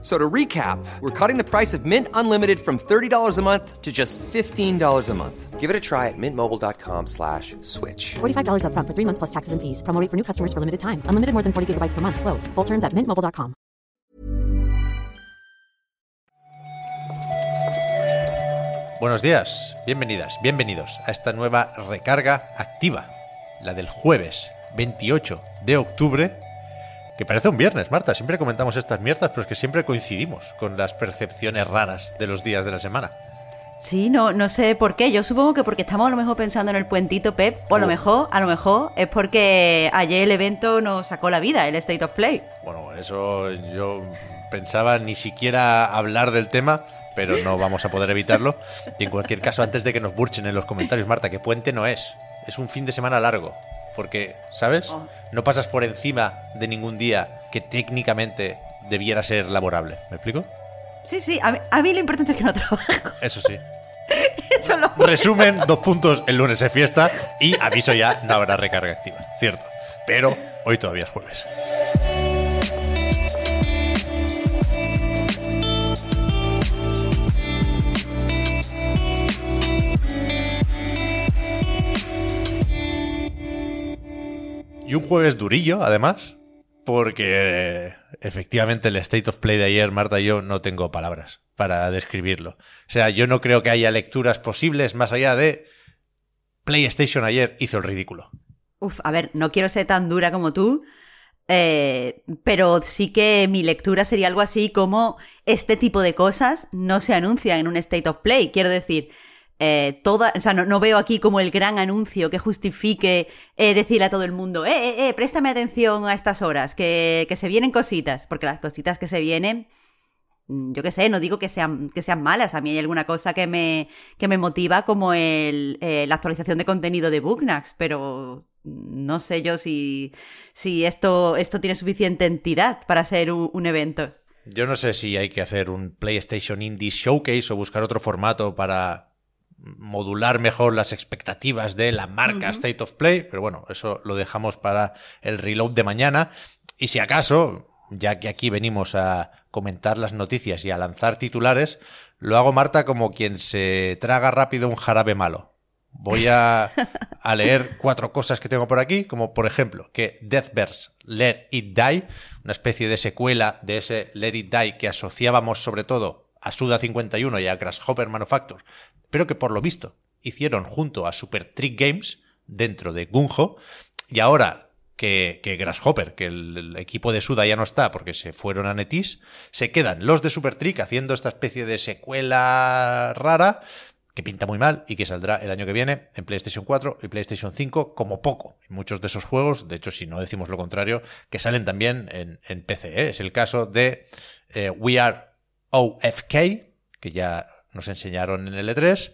So to recap, we're cutting the price of Mint Unlimited from $30 a month to just $15 a month. Give it a try at mintmobile.com/switch. $45 up front for 3 months plus taxes and fees. Promo rate for new customers for limited time. Unlimited more than 40 gigabytes per month. Slows full terms at mintmobile.com. Buenos días, bienvenidas, bienvenidos a esta nueva recarga activa. La del jueves 28 de octubre. Que parece un viernes, Marta. Siempre comentamos estas mierdas, pero es que siempre coincidimos con las percepciones raras de los días de la semana. Sí, no sé por qué. Yo supongo que porque estamos a lo mejor pensando en el puentito, Pep. O a lo mejor es porque ayer el evento nos sacó la vida, el State of Play. Bueno, eso yo pensaba ni siquiera hablar del tema, pero no vamos a poder evitarlo. Y en cualquier caso, antes de que nos burchen en los comentarios, Marta, que puente no es. Es un fin de semana largo. Porque, ¿sabes? No pasas por encima de ningún día que técnicamente debiera ser laborable. ¿Me explico? Sí. A mí lo importante es que no trabajo. Eso sí. Eso es lo bueno. Resumen, 2 puntos, el lunes es fiesta y aviso ya, no habrá recarga activa. Cierto. Pero hoy todavía es jueves. Y un jueves durillo, además, porque efectivamente el State of Play de ayer, Marta, yo no tengo palabras para describirlo. O sea, yo no creo que haya lecturas posibles más allá de PlayStation ayer hizo el ridículo. Uf, a ver, no quiero ser tan dura como tú, pero sí que mi lectura sería algo así como este tipo de cosas no se anuncian en un State of Play. Quiero decir... no veo aquí como el gran anuncio que justifique decirle a todo el mundo préstame atención a estas horas que se vienen cositas, porque las cositas que se vienen, yo qué sé, no digo que sean malas. A mí hay alguna cosa que me motiva, como la actualización de contenido de Bugsnax, pero no sé yo si esto tiene suficiente entidad para ser un evento. Yo no sé si hay que hacer un PlayStation Indie Showcase o buscar otro formato para modular mejor las expectativas de la marca State of Play, pero bueno, eso lo dejamos para el reload de mañana. Y si acaso, ya que aquí venimos a comentar las noticias y a lanzar titulares, lo hago, Marta, como quien se traga rápido un jarabe malo. Voy a leer 4 cosas que tengo por aquí, como por ejemplo que Deathverse Let It Die, una especie de secuela de ese Let It Die que asociábamos sobre todo a Suda 51 y a Grasshopper Manufacturer, pero que por lo visto hicieron junto a Super Trick Games dentro de Gunjo, y ahora que Grasshopper, que el equipo de Suda ya no está porque se fueron a Netis, se quedan los de Super Trick haciendo esta especie de secuela rara que pinta muy mal y que saldrá el año que viene en PlayStation 4 y PlayStation 5 como poco. Muchos de esos juegos, de hecho si no decimos lo contrario, que salen también en PC, ¿eh? Es el caso de We Are OFK, que ya... nos enseñaron en el E3.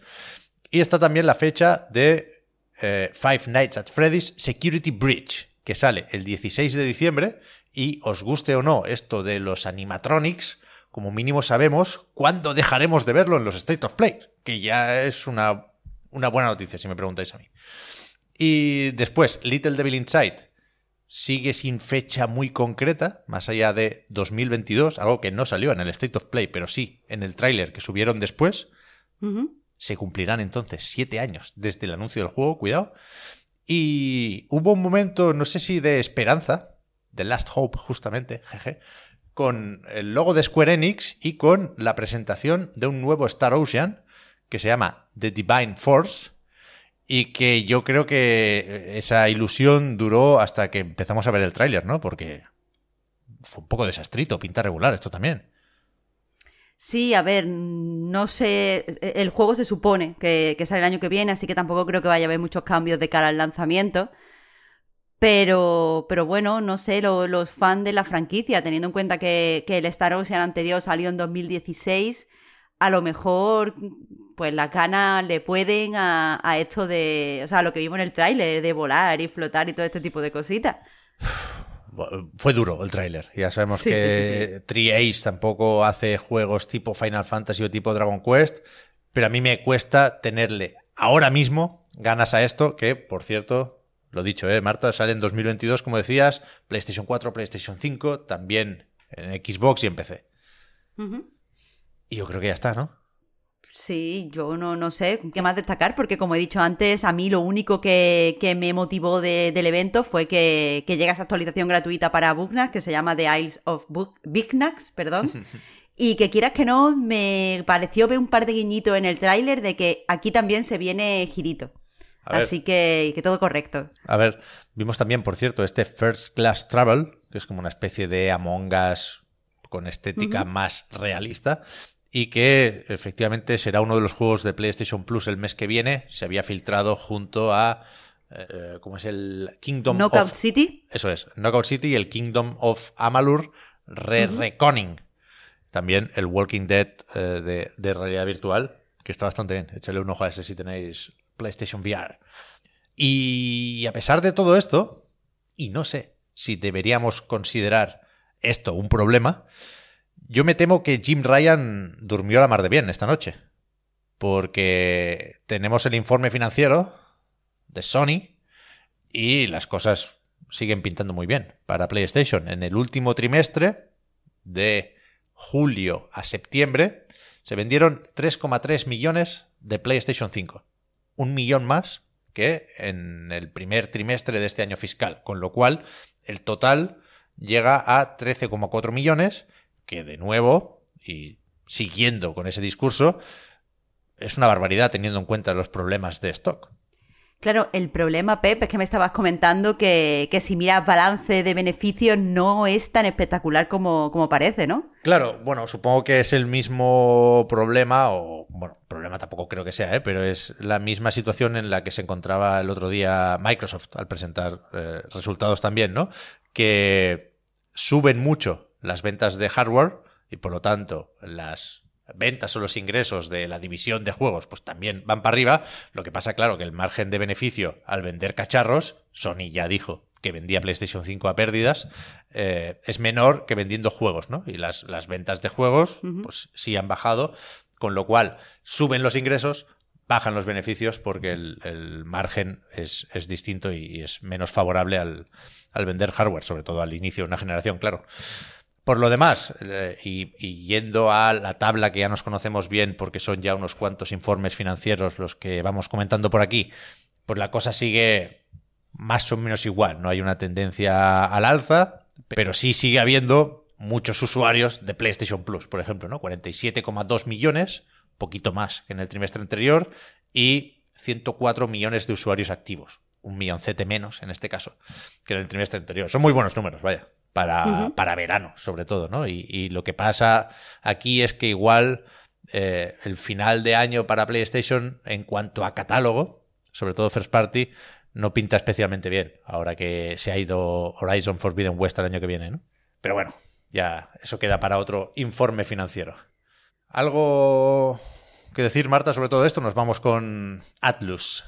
Y está también la fecha de Five Nights at Freddy's Security Breach, que sale el 16 de diciembre. Y os guste o no esto de los animatronics, como mínimo sabemos cuándo dejaremos de verlo en los State of Play, que ya es una buena noticia, si me preguntáis a mí. Y después, Little Devil Inside sigue sin fecha muy concreta, más allá de 2022, algo que no salió en el State of Play, pero sí en el tráiler que subieron después. Se cumplirán entonces 7 años desde el anuncio del juego, cuidado. Y hubo un momento, no sé si de esperanza, de Last Hope justamente, jeje, con el logo de Square Enix y con la presentación de un nuevo Star Ocean que se llama The Divine Force, y que yo creo que esa ilusión duró hasta que empezamos a ver el tráiler, ¿no? Porque fue un poco desastrito, pinta regular esto también. Sí, a ver, no sé, el juego se supone que sale el año que viene, así que tampoco creo que vaya a haber muchos cambios de cara al lanzamiento. Pero bueno, no sé, los fans de la franquicia, teniendo en cuenta que el Star Ocean anterior salió en 2016, a lo mejor... pues las ganas le pueden a esto de... O sea, lo que vimos en el tráiler, de volar y flotar y todo este tipo de cositas. fue duro el tráiler. Ya sabemos que Tri-Ace tampoco hace juegos tipo Final Fantasy o tipo Dragon Quest, pero a mí me cuesta tenerle ahora mismo ganas a esto, que, por cierto, lo dicho, Marta, sale en 2022, como decías, PlayStation 4, PlayStation 5, también en Xbox y en PC. Uh-huh. Y yo creo que ya está, ¿no? Sí, yo no sé qué más destacar, porque como he dicho antes, a mí lo único que me motivó del evento fue que llega esa actualización gratuita para Bugsnax, que se llama The Isles of Bugsnax, perdón, y que quieras que no, me pareció ver un par de guiñitos en el tráiler de que aquí también se viene Girito. Así que todo correcto. A ver, vimos también, por cierto, este First Class Travel, que es como una especie de Among Us con estética más realista, y que efectivamente será uno de los juegos de PlayStation Plus el mes que viene. Se había filtrado junto a ¿cómo es el Kingdom of Knockout City? Eso es, Knockout City y el Kingdom of Amalur Re-Reckoning. También el Walking Dead de realidad virtual, que está bastante bien. Échale un ojo a ese si tenéis PlayStation VR. Y a pesar de todo esto, y no sé si deberíamos considerar esto un problema, yo me temo que Jim Ryan durmió la mar de bien esta noche, porque tenemos el informe financiero de Sony y las cosas siguen pintando muy bien para PlayStation. En el último trimestre, de julio a septiembre, se vendieron 3,3 millones de PlayStation 5. 1 millón más que en el primer trimestre de este año fiscal, con lo cual el total llega a 13,4 millones, que de nuevo, y siguiendo con ese discurso, es una barbaridad teniendo en cuenta los problemas de stock. Claro, el problema, Pep, es que me estabas comentando que si miras balance de beneficios no es tan espectacular como parece, ¿no? Claro, bueno, supongo que es el mismo problema, o bueno, problema tampoco creo que sea, pero es la misma situación en la que se encontraba el otro día Microsoft al presentar resultados también, ¿no? Que suben mucho las ventas de hardware y por lo tanto las ventas o los ingresos de la división de juegos pues también van para arriba. Lo que pasa, claro, que el margen de beneficio al vender cacharros, Sony ya dijo que vendía PlayStation 5 a pérdidas, es menor que vendiendo juegos, ¿no? Y las ventas de juegos pues sí han bajado, con lo cual suben los ingresos, bajan los beneficios porque el margen es distinto y es menos favorable al vender hardware, sobre todo al inicio de una generación, claro. Por lo demás, y yendo a la tabla que ya nos conocemos bien porque son ya unos cuantos informes financieros los que vamos comentando por aquí, pues la cosa sigue más o menos igual. No hay una tendencia al alza, pero sí sigue habiendo muchos usuarios de PlayStation Plus, por ejemplo, ¿no? 47,2 millones, poquito más que en el trimestre anterior, y 104 millones de usuarios activos. 1 milloncete menos, en este caso, que en el trimestre anterior. Son muy buenos números, vaya. Para verano, sobre todo, ¿no? Y lo que pasa aquí es que igual el final de año para PlayStation, en cuanto a catálogo, sobre todo First Party, no pinta especialmente bien, ahora que se ha ido Horizon Forbidden West el año que viene, ¿no? Pero bueno, ya eso queda para otro informe financiero. ¿Algo que decir, Marta, sobre todo esto? Nos vamos con Atlus.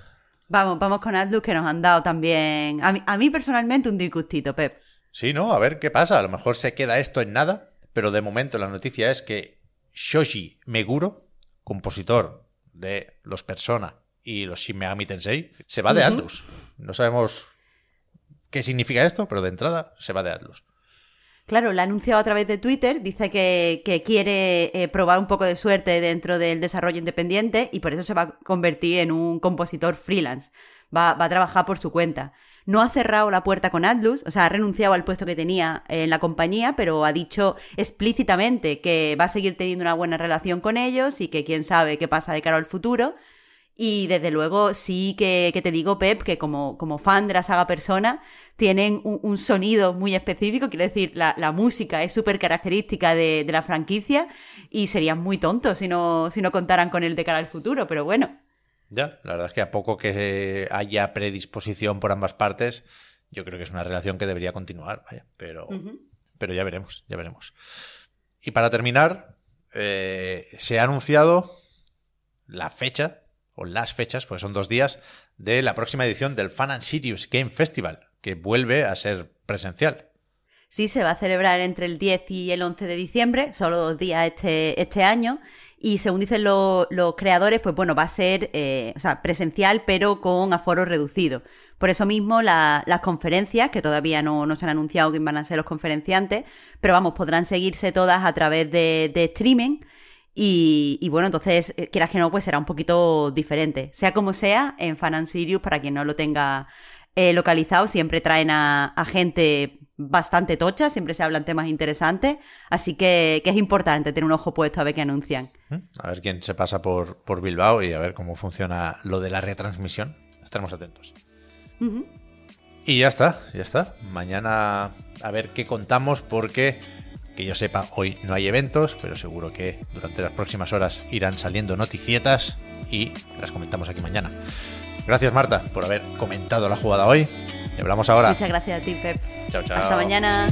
Vamos con Atlus, que nos han dado también, a mí personalmente, un disgustito, Pep. Sí, ¿no? A ver qué pasa. A lo mejor se queda esto en nada, pero de momento la noticia es que Shoji Meguro, compositor de los Persona y los Shin Megami Tensei, se va de Atlus. No sabemos qué significa esto, pero de entrada se va de Atlus. Claro, lo ha anunciado a través de Twitter, dice que quiere probar un poco de suerte dentro del desarrollo independiente y por eso se va a convertir en un compositor freelance. Va a trabajar por su cuenta. No ha cerrado la puerta con Atlus, o sea, ha renunciado al puesto que tenía en la compañía, pero ha dicho explícitamente que va a seguir teniendo una buena relación con ellos y que quién sabe qué pasa de cara al futuro. Y desde luego sí que te digo, Pep, que como fan de la saga Persona tienen un sonido muy específico, quiero decir, la música es súper característica de la franquicia y serían muy tontos si no contaran con él de cara al futuro, pero bueno. Ya, la verdad es que a poco que haya predisposición por ambas partes, yo creo que es una relación que debería continuar, vaya, pero ya veremos. Y para terminar, se ha anunciado la fecha, o las fechas, pues son 2 días, de la próxima edición del Fun and Serious Game Festival, que vuelve a ser presencial. Sí, se va a celebrar entre el 10 y el 11 de diciembre, solo 2 días este año. Y según dicen los creadores, pues bueno, va a ser presencial, pero con aforo reducido. Por eso mismo las conferencias, que todavía no se han anunciado quién van a ser los conferenciantes, pero vamos, podrán seguirse todas a través de streaming. Y bueno, entonces, quieras que no, pues será un poquito diferente. Sea como sea, en Fan and Sirius, para quien no lo tenga localizado, siempre traen a gente bastante tocha, siempre se hablan temas interesantes, así que es importante tener un ojo puesto a ver qué anuncian. A ver quién se pasa por Bilbao y a ver cómo funciona lo de la retransmisión. Estaremos atentos. Uh-huh. Y ya está. Mañana a ver qué contamos, porque que yo sepa hoy no hay eventos, pero seguro que durante las próximas horas irán saliendo noticietas y las comentamos aquí mañana. Gracias, Marta, por haber comentado la jugada hoy. Te hablamos ahora. Muchas gracias a ti, Pep. Chao. Hasta mañana.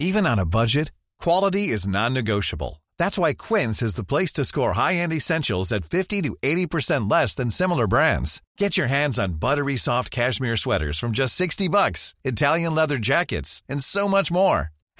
Even on a budget, quality is non-negotiable. That's why Quince is the place to score high-end essentials at 50 to 80% less than similar brands. Get your hands on buttery soft cashmere sweaters from just $60, Italian leather jackets, and so much more.